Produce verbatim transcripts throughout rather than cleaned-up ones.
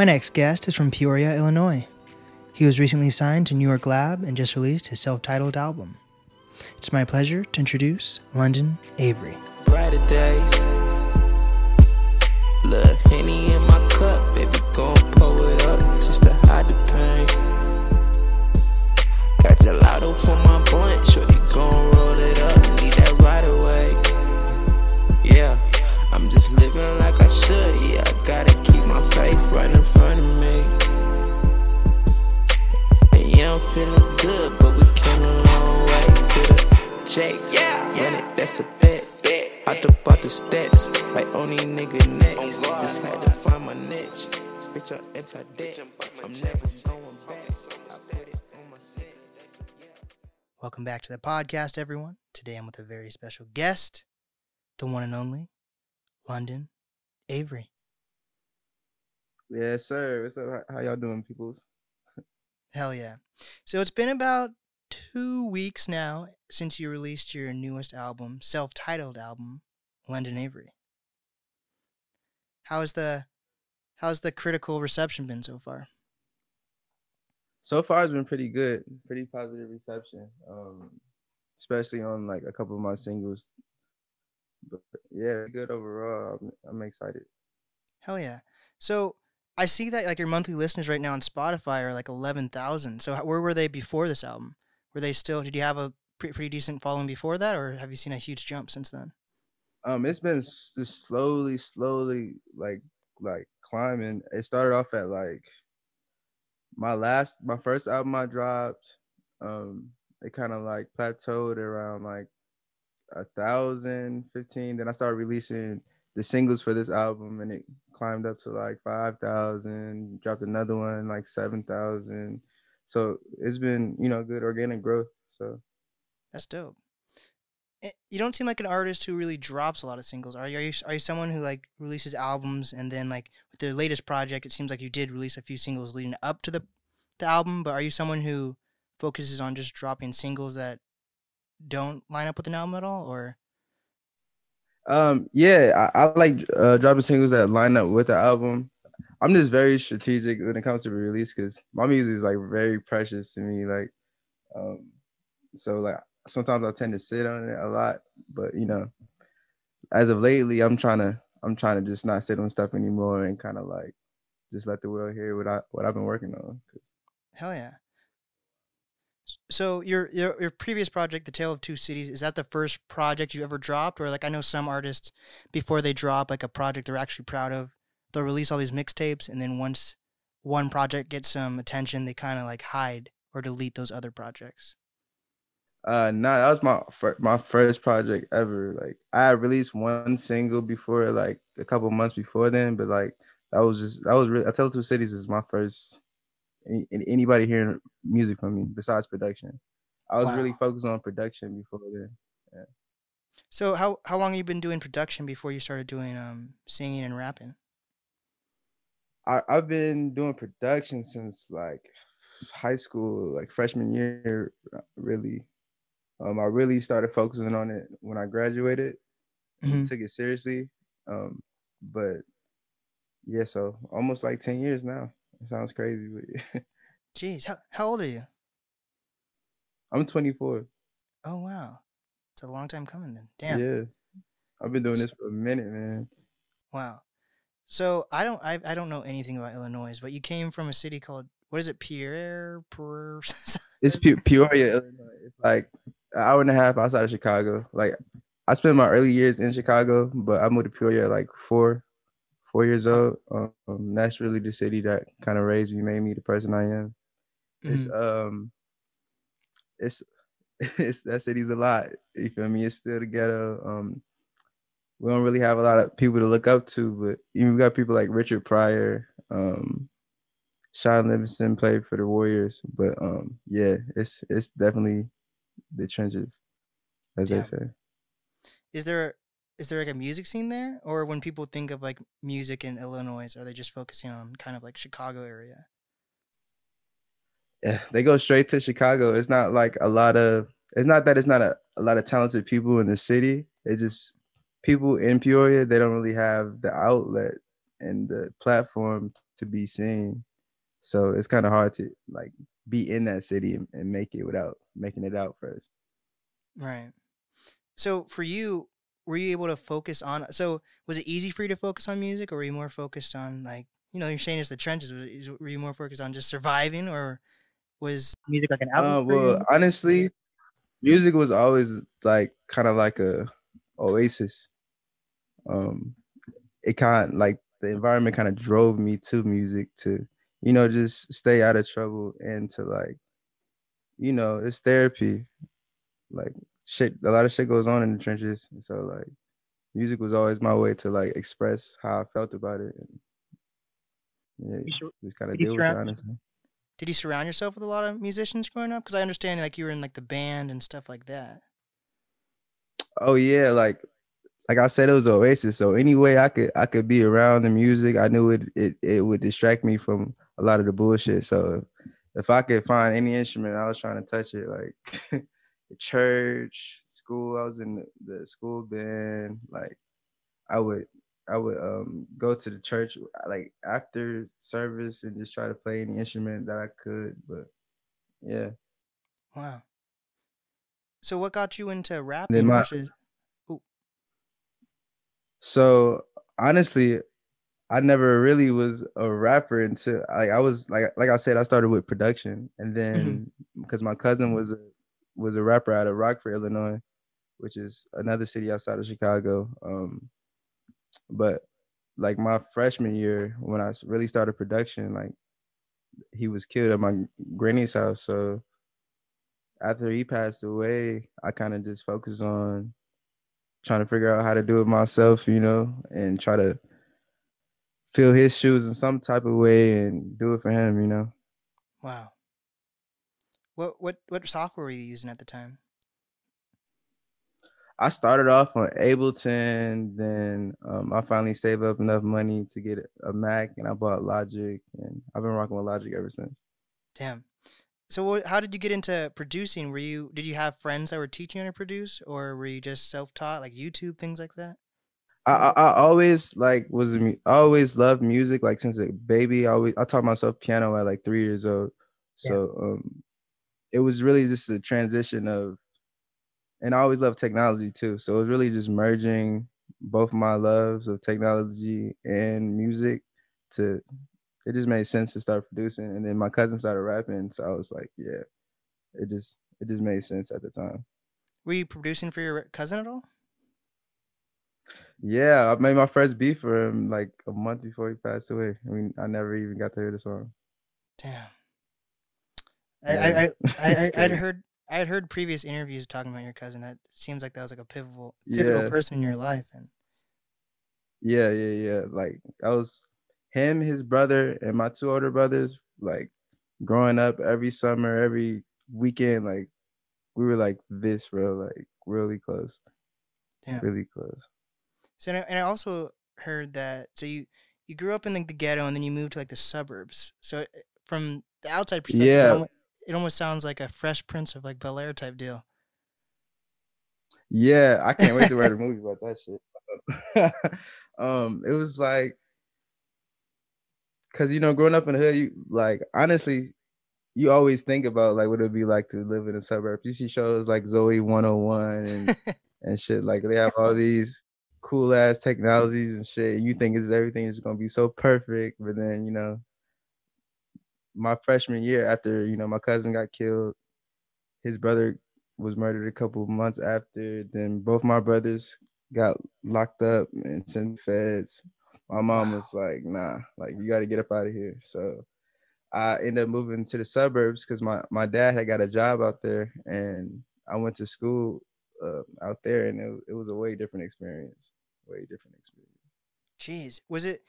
My next guest is from Peoria, Illinois. He was recently signed to New York Lab and just released his self-titled album. It's my pleasure to introduce Lundon Avery. Brighter days. Look, Henny in my cup, baby, gon' pour it up just to hide the pain. Got gelato for my blunt, shorty gon' roll it up, need that right away. Yeah, I'm just living like I should, yeah, I gotta keep my faith right in front of me. And yeah, I'm feeling good, but we came a long way to the chase. Yeah, run it, that's a bet. I took out the steps, like only nigga next. Just had to find my niche. Bitch, I'm anti-dick. I'm never going back. I put it on my set. Welcome back to the podcast, everyone. Today I'm with a very special guest, the one and only Lundon Avery. Yes, sir. What's up? How y'all doing, peoples? Hell yeah. So it's been about two weeks now since you released your newest album, self-titled album, Lundon Avery. How's the how's the critical reception been so far? So far, it's been pretty good, pretty positive reception, um, especially on like a couple of my singles. But yeah, good overall. I'm, I'm excited. Hell yeah! So I see that like your monthly listeners right now on Spotify are like eleven thousand. So where were they before this album? Were they still, did you have a pre- pretty decent following before that, or have you seen a huge jump since then? Um, it's been just slowly, slowly, like, like climbing. It started off at like my last, my first album I dropped. Um, it kind of like plateaued around like a thousand, fifteen. Then I started releasing the singles for this album, and it climbed up to like five thousand, dropped another one, like seven thousand. So it's been, you know, good organic growth. So that's dope. You don't seem like an artist who really drops a lot of singles. Are you? Are you, are you someone who like releases albums and then like with their latest project, it seems like you did release a few singles leading up to the the album. But are you someone who focuses on just dropping singles that don't line up with an album at all, or? Um. Yeah, I, I like uh, dropping singles that line up with the album. I'm just very strategic when it comes to release because my music is like very precious to me. Like, um, so like sometimes I tend to sit on it a lot, but you know, as of lately, I'm trying to I'm trying to just not sit on stuff anymore and kind of like just let the world hear what I what I've been working on. Hell yeah! So your your your previous project, The Tale of Two Cities, is that the first project you ever dropped, or like I know some artists before they drop like a project they're actually proud of, they'll release all these mixtapes, and then once one project gets some attention, they kind of like hide or delete those other projects. Uh, no, nah, that was my fir- my first project ever. Like I released one single before, like a couple months before then, but like that was just that was really. I Tell Two Cities was my first. Any, anybody hearing music from me besides production, I was wow. really focused on production before then. Yeah. So how how long have you been doing production before you started doing um singing and rapping? I, I've been doing production since like high school, like freshman year, really. Um, I really started focusing on it when I graduated. Mm-hmm. Took it seriously. Um, but yeah, so almost like ten years now. It sounds crazy. But Jeez, how, how old are you? I'm twenty-four. Oh, wow. It's a long time coming then. Damn. Yeah. I've been doing this for a minute, man. Wow. So I don't I, I don't know anything about Illinois, but you came from a city called, what is it, Pierre? Pierre it's Pe- Peoria, Illinois. It's like an hour and a half outside of Chicago. Like I spent my early years in Chicago, but I moved to Peoria at like four, four years old. Um, that's really the city that kind of raised me, made me the person I am. Mm-hmm. It's um, it's it's that city's a lot. You feel me? It's still the ghetto. Um. We don't really have a lot of people to look up to, but you got people like Richard Pryor, um, Sean Livingston played for the Warriors, but um, yeah, it's it's definitely the trenches, as yeah. they say. Is there is there like a music scene there, or when people think of like music in Illinois, are they just focusing on kind of like Chicago area? Yeah, they go straight to Chicago. It's not like a lot of. It's not that it's not a, a lot of talented people in the city. It's just people in Peoria, they don't really have the outlet and the platform to be seen. So it's kind of hard to like be in that city and, and make it without making it out first. Right. So for you, were you able to focus on, so was it easy for you to focus on music, or were you more focused on like, you know, you're saying it's the trenches. Were you more focused on just surviving, or was music like an album? Uh, well, you? honestly, music was always like kind of like a oasis. Um, it kind of like the environment kind of drove me to music to, you know, just stay out of trouble and to like, you know, it's therapy. Like shit, a lot of shit goes on in the trenches. And so like music was always my way to like express how I felt about it. And, yeah, you just gotta deal with it, honestly. Did you surround yourself with a lot of musicians growing up? Because I understand like you were in like the band and stuff like that. Oh yeah, like like I said, it was an oasis. So any way I could I could be around the music, I knew it it it would distract me from a lot of the bullshit. So if, if I could find any instrument, I was trying to touch it. Like the church, school. I was in the, the school band. Like I would. I would um, go to the church like after service and just try to play any instrument that I could. But yeah. Wow. So what got you into rapping? My, versus... So honestly, I never really was a rapper until like I was like like I said, I started with production, and then because my cousin was a, was a rapper out of Rockford, Illinois, which is another city outside of Chicago. Um, But like my freshman year, when I really started production, like he was killed at my granny's house. So after he passed away, I kind of just focused on trying to figure out how to do it myself, you know, and try to fill his shoes in some type of way and do it for him, you know. Wow. What what what software were you using at the time? I started off on Ableton, then um, I finally saved up enough money to get a Mac, and I bought Logic, and I've been rocking with Logic ever since. Damn. So how did you get into producing? Were you did you have friends that were teaching you how to produce, or were you just self-taught, like YouTube, things like that? I I, I always like was I always loved music, like since a baby. I always I taught myself piano at like three years old, so yeah. um, it was really just a transition of. And I always loved technology too. So it was really just merging both my loves of technology and music to, it just made sense to start producing. And then my cousin started rapping. So I was like, yeah, it just, it just made sense at the time. Were you producing for your cousin at all? Yeah, I made my first beat for him like a month before he passed away. I mean, I never even got to hear the song. Damn. Yeah. I, I, I, I, I'd heard, I had heard previous interviews talking about your cousin. That seems like that was like a pivotal, pivotal yeah. person in your life. And yeah, yeah, yeah. Like I was him, his brother, and my two older brothers. Like growing up, every summer, every weekend, like we were like this, bro. Like really close, yeah. really close. So and I also heard that. So you you grew up in like the ghetto, and then you moved to like the suburbs. So from the outside perspective, yeah. It almost sounds like a Fresh Prince of like Bel-Air type deal. Yeah, I can't wait to write a movie about that shit. um, it was like, cause you know, growing up in the hood, you like honestly, you always think about like what it'd be like to live in a suburb. You see shows like Zoe one oh one and and shit. Like they have all these cool ass technologies and shit. And you think it's everything is gonna be so perfect, but then you know. My freshman year after, you know, my cousin got killed, his brother was murdered a couple of months after, then both my brothers got locked up and sent to feds. My mom wow. was like, nah, like, you got to get up out of here. So I ended up moving to the suburbs because my, my dad had got a job out there, and I went to school uh, out there, and it, it was a way different experience, way different experience. Jeez, was it...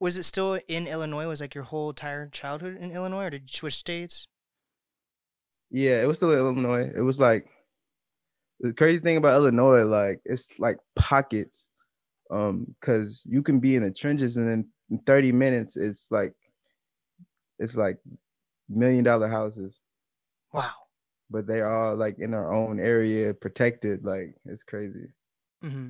Was it still in Illinois? Was like your whole entire childhood in Illinois, or did you switch states? Yeah, it was still in Illinois. It was like the crazy thing about Illinois, like it's like pockets, um, because you can be in the trenches, and then in thirty minutes, it's like it's like million dollar houses. Wow! But they're all like in their own area, protected. Like it's crazy. Mm-hmm.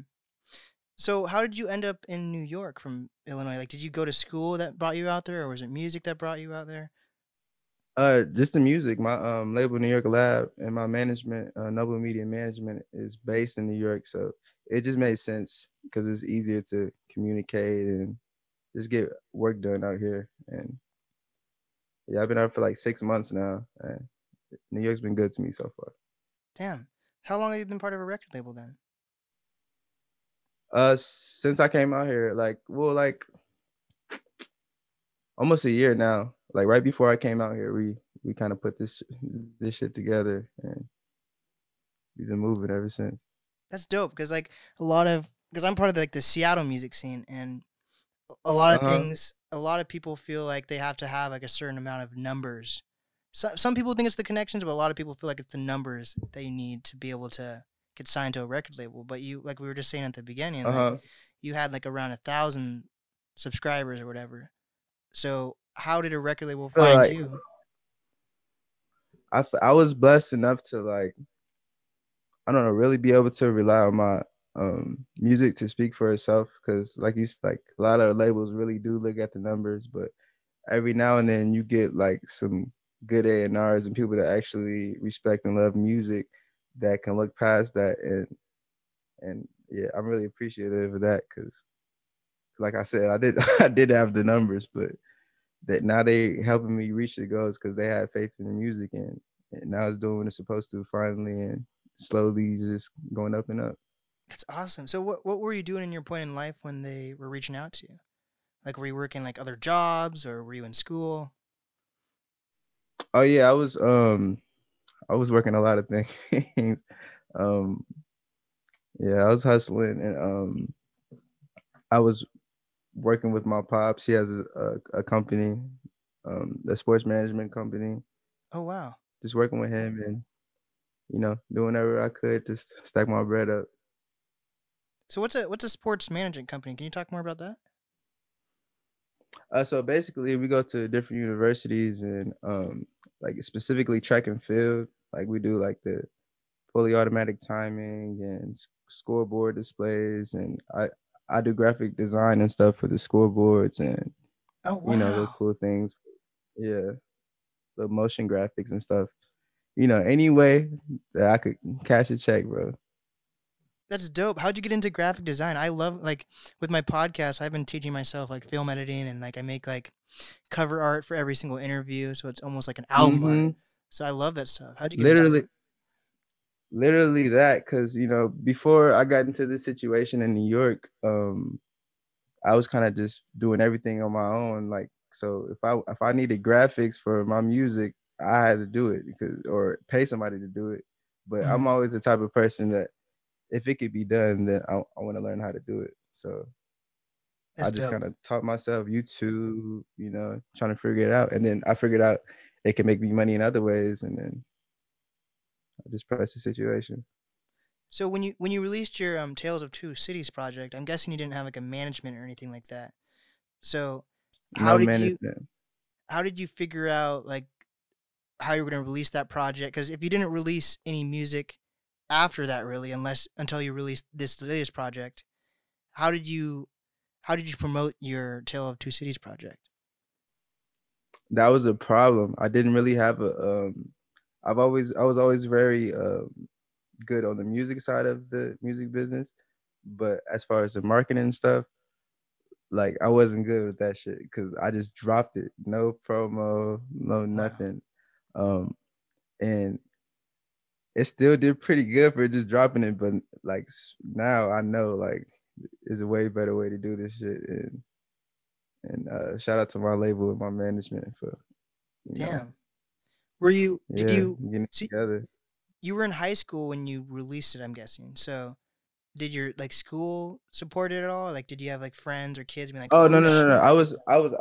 So how did you end up in New York from Illinois? Like, did you go to school that brought you out there, or was it music that brought you out there? Uh, just the music. My um, label, New York Lab, and my management, uh, Noble Media Management, is based in New York. So it just made sense because it's easier to communicate and just get work done out here. And yeah, I've been out for like six months now. And New York's been good to me so far. Damn. How long have you been part of a record label then? Uh, since I came out here, like, well, like almost a year now. Like right before I came out here, we we kind of put this this shit together, and we've been moving ever since. That's dope, because like a lot of because I'm part of the, like the Seattle music scene, and a lot of uh-huh. things. A lot of people feel like they have to have like a certain amount of numbers. Some some people think it's the connections, but a lot of people feel like it's the numbers that you need to be able to get signed to a record label. But you, like we were just saying at the beginning, uh-huh. like, you had like around a thousand subscribers or whatever. So how did a record label find like, you? I, I was blessed enough to like, I don't know, really be able to rely on my um, music to speak for itself. Cause like you said, like a lot of labels really do look at the numbers, but every now and then you get like some good A and Rs and people that actually respect and love music that can look past that, and and yeah, I'm really appreciative of that, because like I said, I did I did have the numbers, but that now they helping me reach the goals because they had faith in the music, and, and now it's doing what it's supposed to finally, and slowly just going up and up. That's awesome. So what what were you doing in your point in life when they were reaching out to you? Like, were you working like other jobs, or were you in school? Oh yeah, I was um I was working a lot of things. um, yeah, I was hustling, and um, I was working with my pops. He has a, a company, um, a sports management company. Oh, wow. Just working with him and, you know, doing whatever I could to stack my bread up. So what's a, what's a sports management company? Can you talk more about that? Uh, so basically, we go to different universities and um, like specifically track and field. Like we do like the fully automatic timing and scoreboard displays, and I, I do graphic design and stuff for the scoreboards, and oh, wow. you know, the cool things, yeah, the motion graphics and stuff. You know, any way that I could cash a check, bro. That's dope. How'd you get into graphic design? I love, like, with my podcast, I've been teaching myself, like, film editing, and, like, I make, like, cover art for every single interview, so it's almost like an album. Mm-hmm. So I love that stuff. How'd you get Literally, into that? Literally that, because, you know, before I got into this situation in New York, um, I was kind of just doing everything on my own. Like, so if I if I needed graphics for my music, I had to do it, because or pay somebody to do it. But mm-hmm. I'm always the type of person that, if it could be done, then I, I want to learn how to do it. So That's I just kind of taught myself YouTube, you know, trying to figure it out. And then I figured out it can make me money in other ways. And then I just pressed the situation. So when you when you released your um, Tales of Two Cities project, I'm guessing you didn't have like a management or anything like that. So how no did management. you how did you figure out like how you were going to release that project? Because if you didn't release any music after that, really, unless until you released this latest project, how did you how did you promote your Tale of Two Cities project? That was a problem. I didn't really have a um I've always I was always very um good on the music side of the music business, but as far as the marketing and stuff, like I wasn't good with that shit, because I just dropped it. No promo, no nothing. Wow. Um and it still did pretty good for just dropping it, but like now I know like is a way better way to do this shit, and and uh, shout out to my label and my management for. Damn, know. were you? Did yeah, you? Getting so together. You were in high school when you released it, I'm guessing. So, did your like school support it at all? Like, did you have like friends or kids being like? Oh, oh no no shit. no no! I was I was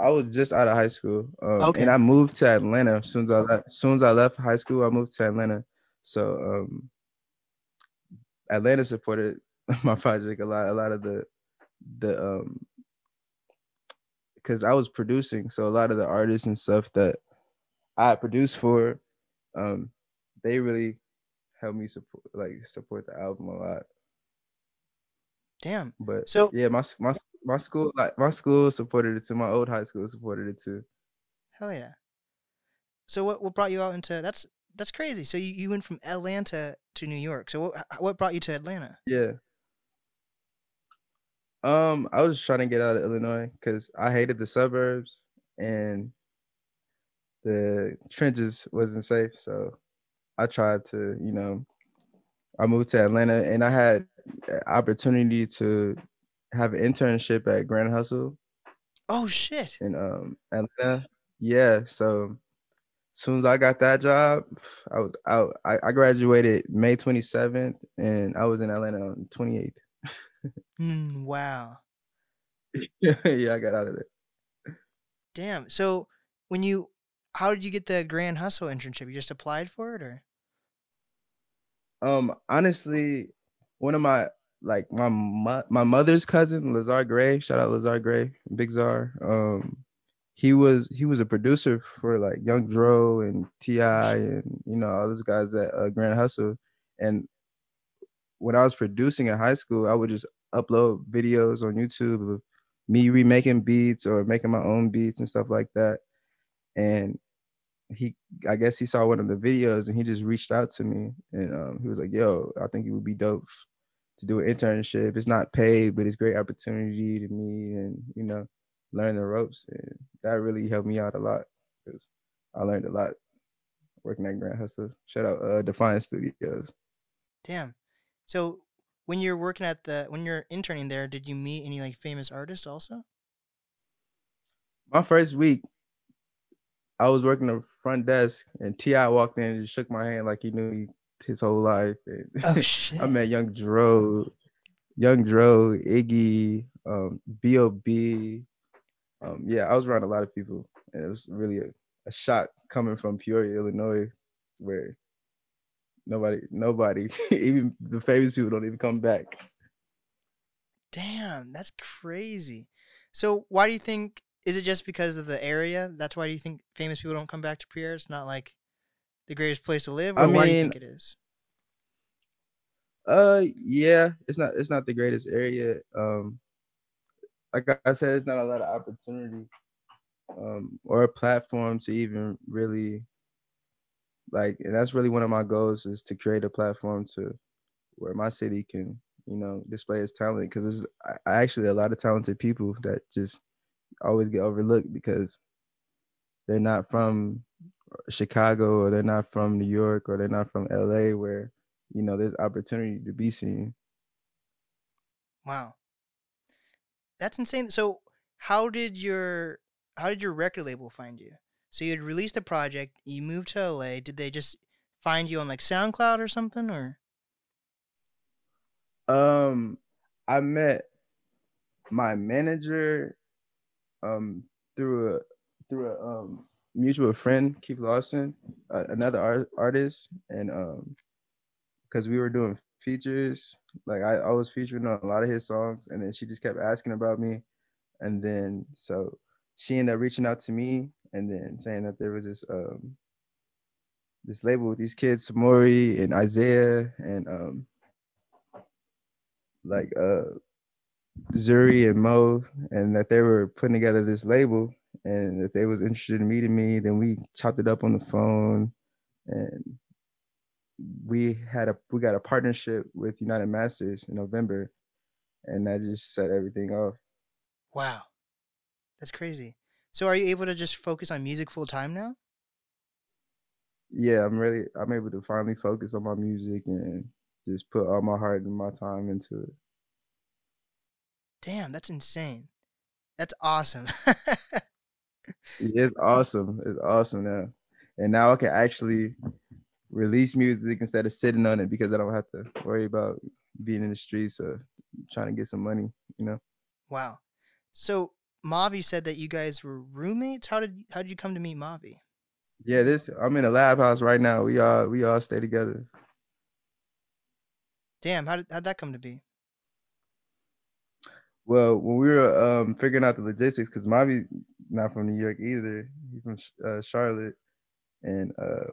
I was just out of high school, um, okay. and I moved to Atlanta. As soon as I left, as soon as I left high school, I moved to Atlanta. So um, Atlanta supported my project a lot, a lot of the, the um, because I was producing. So a lot of the artists and stuff that I produced for, um, they really helped me support, like support the album a lot. Damn. But so yeah, my my my school like my school supported it too. My old high school supported it too. Hell yeah. So what what brought you out into that's that's crazy. So you, you went from Atlanta to New York. So what what brought you to Atlanta? Yeah. Um, I was just trying to get out of Illinois because I hated the suburbs and the trenches wasn't safe. So I tried to, you know, I moved to Atlanta and I had an opportunity to have an internship at Grand Hustle. Oh, shit. In um, Atlanta. Yeah. So as soon as I got that job, I was out. I, I graduated May twenty-seventh and I was in Atlanta on the twenty-eighth. Mm, wow. Yeah, I got out of there. Damn. So when you, how did you get the Grand Hustle internship? You just applied for it, or? Um, honestly, one of my, like my, my, my mother's cousin, Lazar Gray, shout out Lazar Gray, Big Czar. Um, he was, he was a producer for like Young Dro and T I and, you know, all those guys at uh, Grand Hustle. And when I was producing in high school, I would just upload videos on YouTube of me remaking beats or making my own beats and stuff like that. And he, I guess he saw one of the videos and he just reached out to me and um, he was like, yo, I think it would be dope to do an internship. It's not paid, but it's a great opportunity to meet and, you know, learn the ropes. And that really helped me out a lot because I learned a lot working at Grand Hustle. Shout out uh, Defiant Studios. Damn. So when you're working at the, when you're interning there, did you meet any like famous artists also? My first week, I was working the front desk and T I walked in and just shook my hand like he knew me his whole life. And oh, shit. I met Young Dro, Young Dro, Iggy, um, B O B Um, yeah, I was around a lot of people. And it was really a, a shock coming from Peoria, Illinois, where Nobody, nobody, even the famous people don't even come back. Damn, that's crazy. So why do you think, is it just because of the area? That's why do you think famous people don't come back to Pierre? It's not like the greatest place to live? Or I mean, why do you think it is? Uh, yeah, it's not, it's not the greatest area. Um, like I said, it's not a lot of opportunity um, or a platform to even really... Like, and that's really one of my goals is to create a platform to where my city can, you know, display its talent. Because there's actually a lot of talented people that just always get overlooked because they're not from Chicago or they're not from New York or they're not from L A where, you know, there's opportunity to be seen. Wow. That's insane. So how did your, how did your record label find you? So you had released the project, you moved to L A. Did they just find you on like SoundCloud or something, or? Um, I met my manager um, through a through a um, mutual friend, Keith Lawson, uh, another art, artist, and um, because we were doing features, like I, I was featuring on a lot of his songs, and then she just kept asking about me, and then so she ended up reaching out to me. And then saying that there was this um, this label with these kids, Samori and Isaiah and um, like uh, Zuri and Moe, and that they were putting together this label and that they was interested in meeting me. Then we chopped it up on the phone and we had a we got a partnership with United Masters in November, and that just set everything off. Wow, that's crazy. So are you able to just focus on music full time now? Yeah, I'm really, I'm able to finally focus on my music and just put all my heart and my time into it. Damn, that's insane. That's awesome. It's awesome. It's awesome now. And now I can actually release music instead of sitting on it because I don't have to worry about being in the streets or trying to get some money, you know? Wow. So Mavi said that you guys were roommates. How did how did you come to meet Mavi? Yeah, this I'm in a lab house right now. We all we all stay together. Damn, how did how'd that come to be? Well, when we were um, figuring out the logistics, because Mavi's not from New York either. He's from uh, Charlotte, and uh,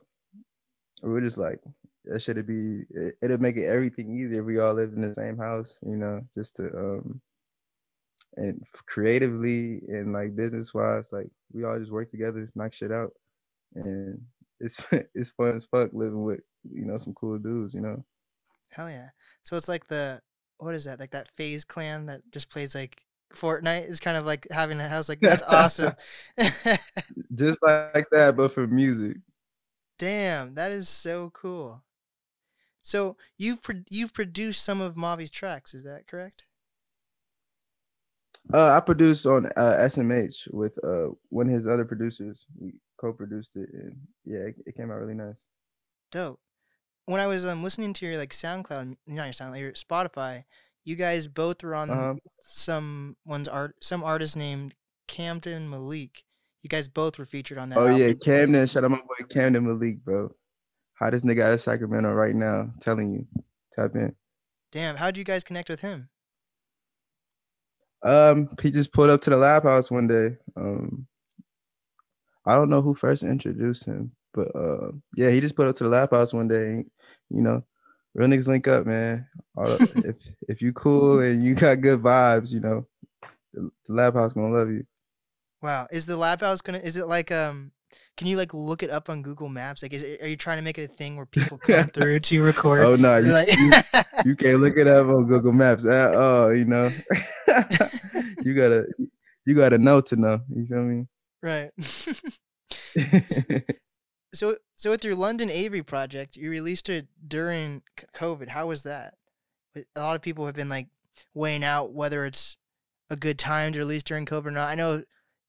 we were just like, that should be, it, it'll make it everything easier if we all live in the same house, you know, just to, um, and creatively and like business wise, like we all just work together, knock shit out. And it's, it's fun as fuck living with, you know, some cool dudes, you know? Hell yeah. So it's like the, what is that? Like that FaZe Clan that just plays like Fortnite is kind of like having a house. Like, that's awesome. Just like that, but for music. Damn, that is so cool. So you've, pro you've produced some of Mavi's tracks. Is that correct? Uh, I produced on uh, S M H with uh, one of his other producers. We co-produced it, and yeah, it, it came out really nice. Dope. When I was um, listening to your like SoundCloud, not your SoundCloud, your Spotify, you guys both were on um, some one's art, some artist named Camden Malik. You guys both were featured on that. Oh album. Yeah, Camden. Shout out my boy Camden Malik, bro. Hottest nigga out of Sacramento right now. Telling you, tap in. Damn, how'd you guys connect with him? Um, he just pulled up to the lab house one day. Um, I don't know who first introduced him, but uh, yeah, he just pulled up to the lab house one day. And, you know, real niggas link up, man. All the, if if you cool and you got good vibes, you know, the, the lab house gonna love you. Wow, is the lab house gonna? Is it like um? Can you like look it up on Google Maps? Like, is it, are you trying to make it a thing where people come through to record? Oh no, you, like... you, you can't look it up on Google Maps at all. You know, you gotta you gotta know to know. You feel me? Right. so, so with your Lundon Avery project, you released it during COVID. How was that? A lot of people have been like weighing out whether it's a good time to release during COVID or not. I know.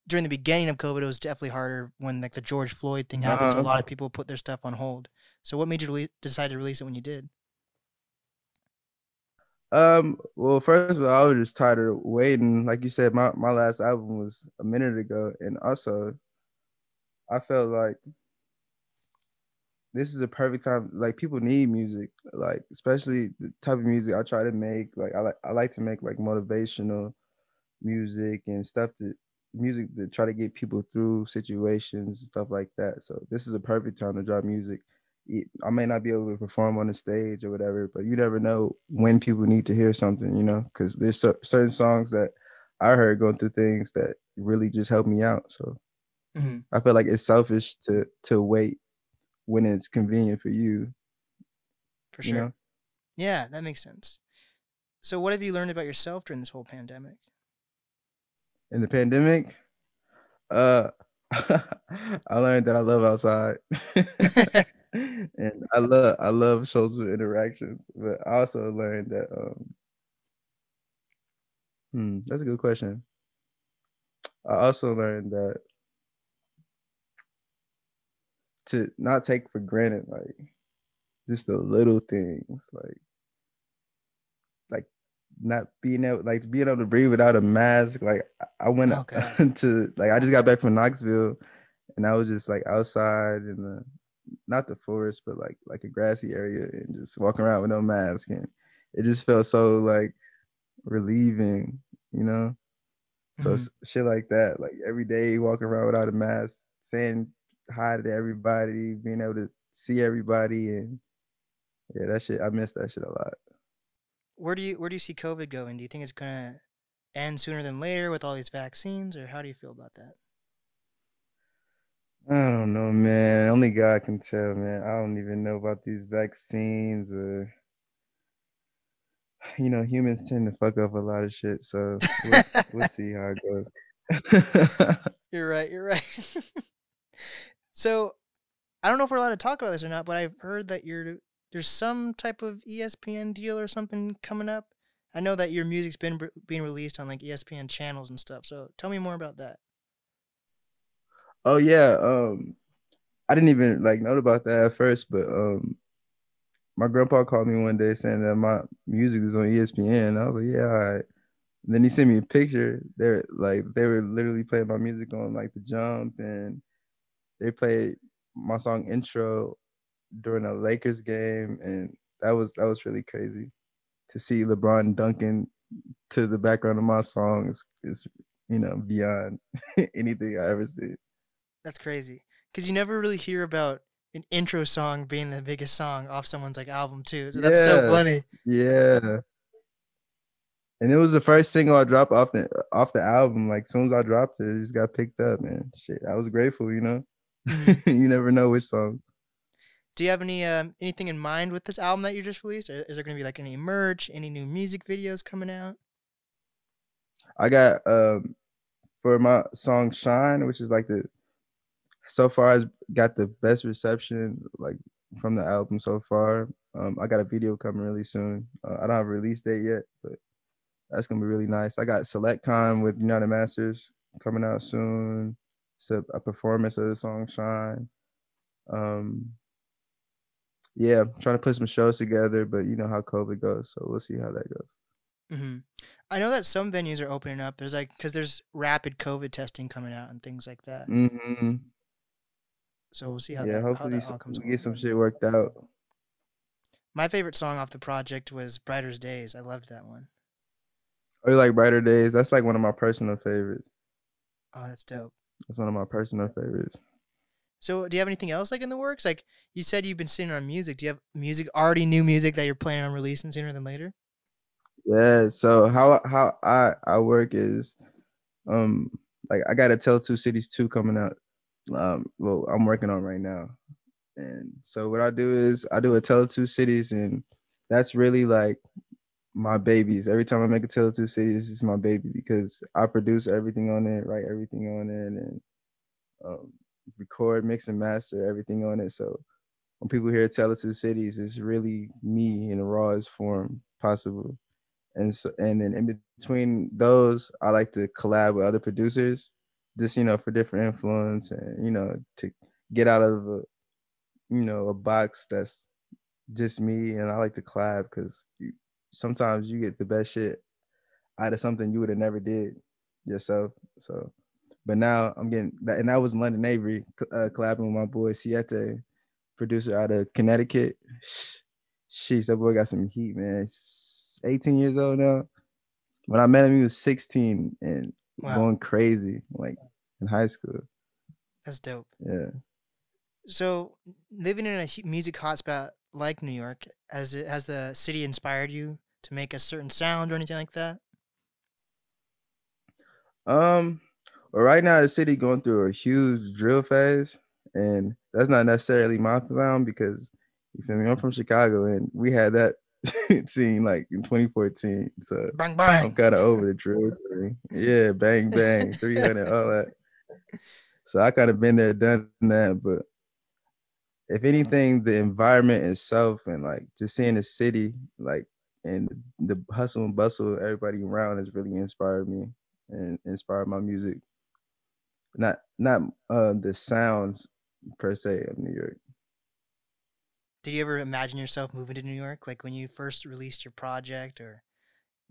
During the beginning of COVID, it was definitely harder when like the George Floyd thing happened. Uh, a lot of people put their stuff on hold. So what made you decide to release it when you did? Um, well, first of all, I was just tired of waiting. Like you said, my, my last album was a minute ago. And also I felt like this is a perfect time. Like people need music, like especially the type of music I try to make. Like I, li I like to make like motivational music and stuff that music to try to get people through situations and stuff like that. So this is a perfect time to drop music. I may not be able to perform on the stage or whatever, but you never know when people need to hear something, you know, because there's certain songs that I heard going through things that really just helped me out. So mm-hmm. I feel like it's selfish to to wait when it's convenient for you. For sure. You know? Yeah, that makes sense. So what have you learned about yourself during this whole pandemic? In the pandemic, uh, I learned that I love outside, and I love I love social interactions. But I also learned that um, hmm, that's a good question. I also learned that to not take for granted, like just the little things, like. Not being able, like being able to breathe without a mask. Like I went oh, to, like I just got back from Knoxville, and I was just like outside in the, not the forest, but like like a grassy area, and just walking around with no mask, and it just felt so like relieving, you know. So mm-hmm. shit like that, like every day walking around without a mask, saying hi to everybody, being able to see everybody, and yeah, that shit I miss that shit a lot. Where do you where do you see COVID going? Do you think it's gonna end sooner than later with all these vaccines, or how do you feel about that? I don't know, man. Only God can tell, man. I don't even know about these vaccines, or you know, humans tend to fuck up a lot of shit. So we'll, we'll see how it goes. You're right. You're right. So I don't know if we're allowed to talk about this or not, but I've heard that you're. There's some type of E S P N deal or something coming up. I know that your music's been being released on like E S P N channels and stuff. So tell me more about that. Oh yeah, um, I didn't even like know about that at first, but um, my grandpa called me one day saying that my music is on E S P N. I was like, yeah, all right. And then he sent me a picture. They're like they were literally playing my music on like The Jump, and they played my song Intro during a Lakers game, and that was that was really crazy to see LeBron dunking to the background of my song is, is you know, beyond anything I ever see. That's crazy because you never really hear about an intro song being the biggest song off someone's like album too. So that's yeah. so funny. Yeah. And it was the first single I dropped off the off the album. Like as soon as I dropped it, it just got picked up, man. Shit, I was grateful, you know. You never know which song. Do you have any um, anything in mind with this album that you just released? Or is there going to be like any merch, any new music videos coming out? I got um, for my song "Shine," which is like the so far has got the best reception like from the album so far. Um, I got a video coming really soon. Uh, I don't have a release date yet, but that's gonna be really nice. I got Select Con with United Masters coming out soon. It's a, a performance of the song "Shine." Um, yeah, I'm trying to put some shows together, but you know how COVID goes, so we'll see how that goes. Mm-hmm. I know that some venues are opening up. There's like because there's rapid COVID testing coming out and things like that. Mm-hmm. So we'll see how yeah, that, hopefully how that all comes. We get some shit worked out. My favorite song off the project was "Brighter Days." I loved that one. Oh, you like "Brighter Days"? That's like one of my personal favorites. Oh, that's dope. That's one of my personal favorites. So do you have anything else like in the works? Like you said, you've been sitting on music. Do you have music, already new music that you're planning on releasing sooner than later? Yeah. So how, how I, I work is, um, like I got a Tale of Two Cities two coming out. Um, well, I'm working on right now. And so what I do is I do a Tale of Two Cities, and that's really like my babies. Every time I make a Tale of Two Cities, it's my baby because I produce everything on it, write everything on it, and, um, record, mix, and master everything on it. So when people hear Tale of Two Cities, it's really me in the rawest form possible. And so, and then in between those, I like to collab with other producers, just, you know, for different influence and, you know, to get out of a, you know, a box that's just me. And I like to collab because sometimes you get the best shit out of something you would have never did yourself. So But now I'm getting, and that was Lundon Avery uh, collabing with my boy Siete, producer out of Connecticut. Sheesh, that boy got some heat, man. He's eighteen years old now. When I met him, he was sixteen and wow. going crazy, like in high school. That's dope. Yeah. So living in a music hotspot like New York, has it has the city inspired you to make a certain sound or anything like that? Um. But right now, the city going through a huge drill phase, and that's not necessarily my sound because, you feel me, I'm from Chicago, and we had that scene, like, in twenty fourteen, so bang, bang. I'm kind of over the drill thing. Yeah, bang, bang, three hundred, all that. So I kind of been there, done that, but if anything, the environment itself and, like, just seeing the city, like, and the hustle and bustle, everybody around has really inspired me and inspired my music. Not not uh, the sounds, per se, of New York. Did you ever imagine yourself moving to New York? Like when you first released your project or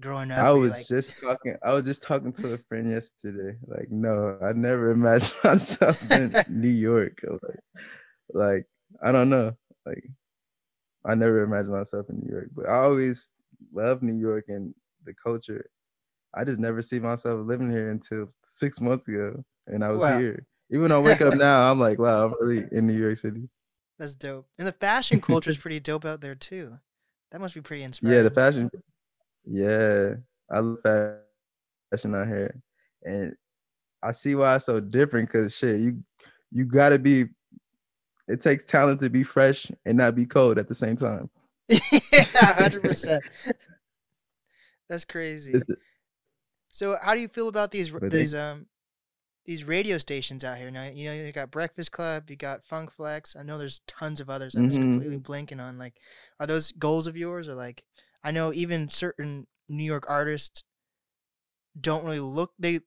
growing up? I was like... just talking I was just talking to a friend yesterday. Like, no, I never imagined myself in New York. I was like, like, I don't know. Like, I never imagined myself in New York. But I always loved New York and the culture. I just never see myself living here until six months ago. And I was wow. here. Even though I wake up now, I'm like, wow, I'm really in New York City. That's dope. And the fashion culture is pretty dope out there too. That must be pretty inspiring. Yeah, the fashion. Yeah. I love fashion out here. And I see why it's so different because shit, you you gotta be, it takes talent to be fresh and not be cold at the same time. Yeah, one hundred percent. That's crazy. It's, so how do you feel about these these um these radio stations out here now? You know, you got Breakfast Club, you got Funk Flex. I know there's tons of others. I'm mm-hmm. just completely blanking on. Like, are those goals of yours? Or like, I know even certain New York artists don't really look. They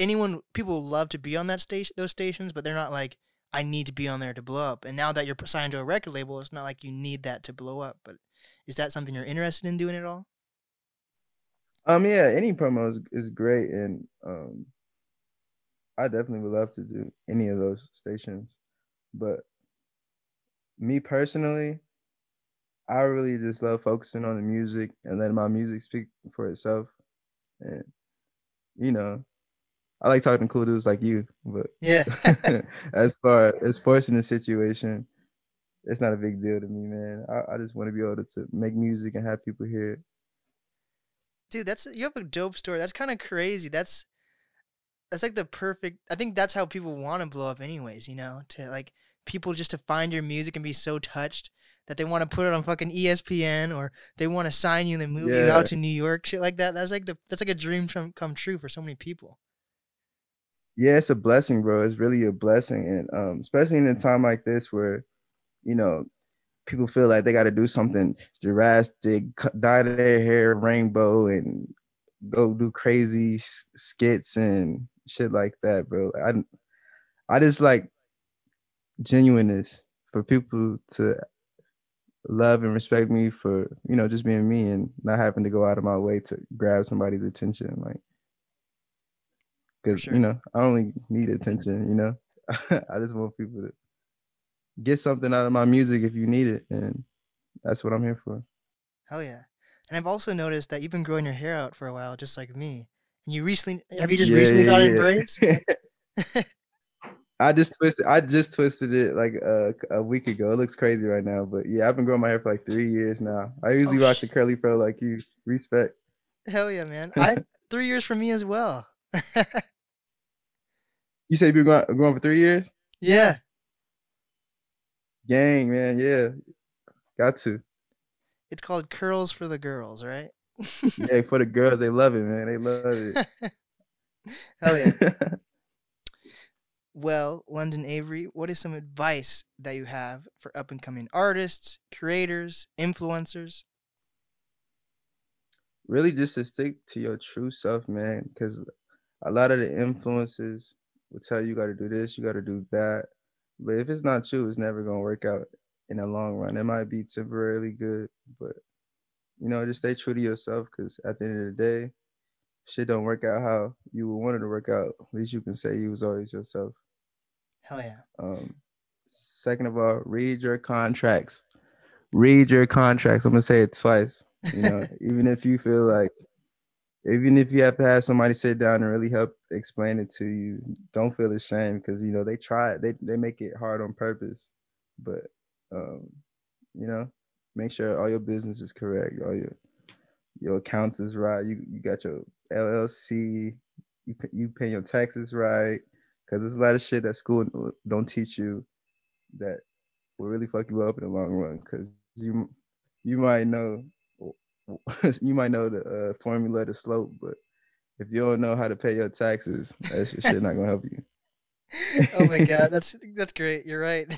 anyone people love to be on that station, those stations, but they're not like I need to be on there to blow up. And now that you're signed to a record label, it's not like you need that to blow up. But is that something you're interested in doing at all? Um, yeah, any promo is, is great, and um, I definitely would love to do any of those stations. But me personally, I really just love focusing on the music and letting my music speak for itself. And, you know, I like talking to cool dudes like you, but yeah, as far as forcing the situation, it's not a big deal to me, man. I, I just want to be able to make music and have people hear it. Dude, that's you have a dope story. That's kind of crazy. That's that's like the perfect. I think that's how people want to blow up, anyways. You know, to like people just to find your music and be so touched that they want to put it on fucking E S P N or they want to sign you and then move yeah. you out to New York, shit like that. That's like the that's like a dream come true for so many people. Yeah, it's a blessing, bro. It's really a blessing, and um, especially in a time like this where, you know, people feel like they got to do something drastic, dye their hair rainbow, and go do crazy skits and shit like that, bro. I, I just like genuineness for people to love and respect me for, you know, just being me and not having to go out of my way to grab somebody's attention, like, because, sure. you know, I only need attention, you know. I just want people to get something out of my music if you need it, and that's what I'm here for. Hell yeah. And I've also noticed that you've been growing your hair out for a while, just like me. And you recently have you just yeah, recently yeah, got yeah. in braids? I just twisted I just twisted it like a, a week ago. It looks crazy right now, but yeah, I've been growing my hair for like three years now. I usually oh, rock the curly fro like you. Respect. Hell yeah, man. I three years for me as well. You say you've been going, going for three years? Yeah. Gang, man, yeah. Got to. It's called curls for the girls, right? Yeah, for the girls. They love it, man. They love it. Hell yeah. Well, Lundon Avery, what is some advice that you have for up-and-coming artists, creators, influencers? Really just to stick to your true self, man, because a lot of the influences will tell you you got to do this, you got to do that. But if it's not you, it's never going to work out in the long run. It might be temporarily good, but, you know, just stay true to yourself, because at the end of the day, shit don't work out how you would want it to work out. At least you can say you was always yourself. Hell yeah. Um, second of all, read your contracts. Read your contracts. I'm going to say it twice. You know, even if you feel like, even if you have to have somebody sit down and really help explain it to you, don't feel ashamed, because, you know, they try it. They, they make it hard on purpose. But, um, you know, make sure all your business is correct. All your your accounts is right. You you got your L L C. You, you pay your taxes right. Because there's a lot of shit that school don't teach you that will really fuck you up in the long run. Because you, you might know... You might know the uh, formula to slope, but if you don't know how to pay your taxes, that shit not gonna help you. Oh my god, that's that's great. You're right.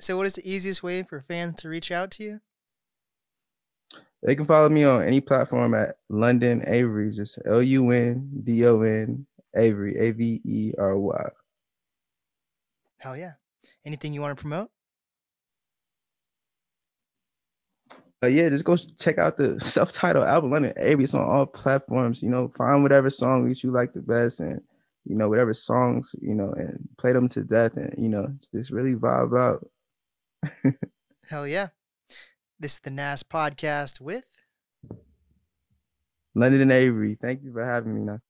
So, what is the easiest way for fans to reach out to you? They can follow me on any platform at Lundon Avery, just L U N D O N Avery, A V E R Y. Hell yeah! Anything you want to promote? Uh, yeah, just go check out the self-titled album, Lundon Avery. It's on all platforms. You know, find whatever song that you like the best, and you know whatever songs, you know, and play them to death, and you know just really vibe out. Hell yeah! This is the N A S podcast with Lundon Avery. Thank you for having me. Now.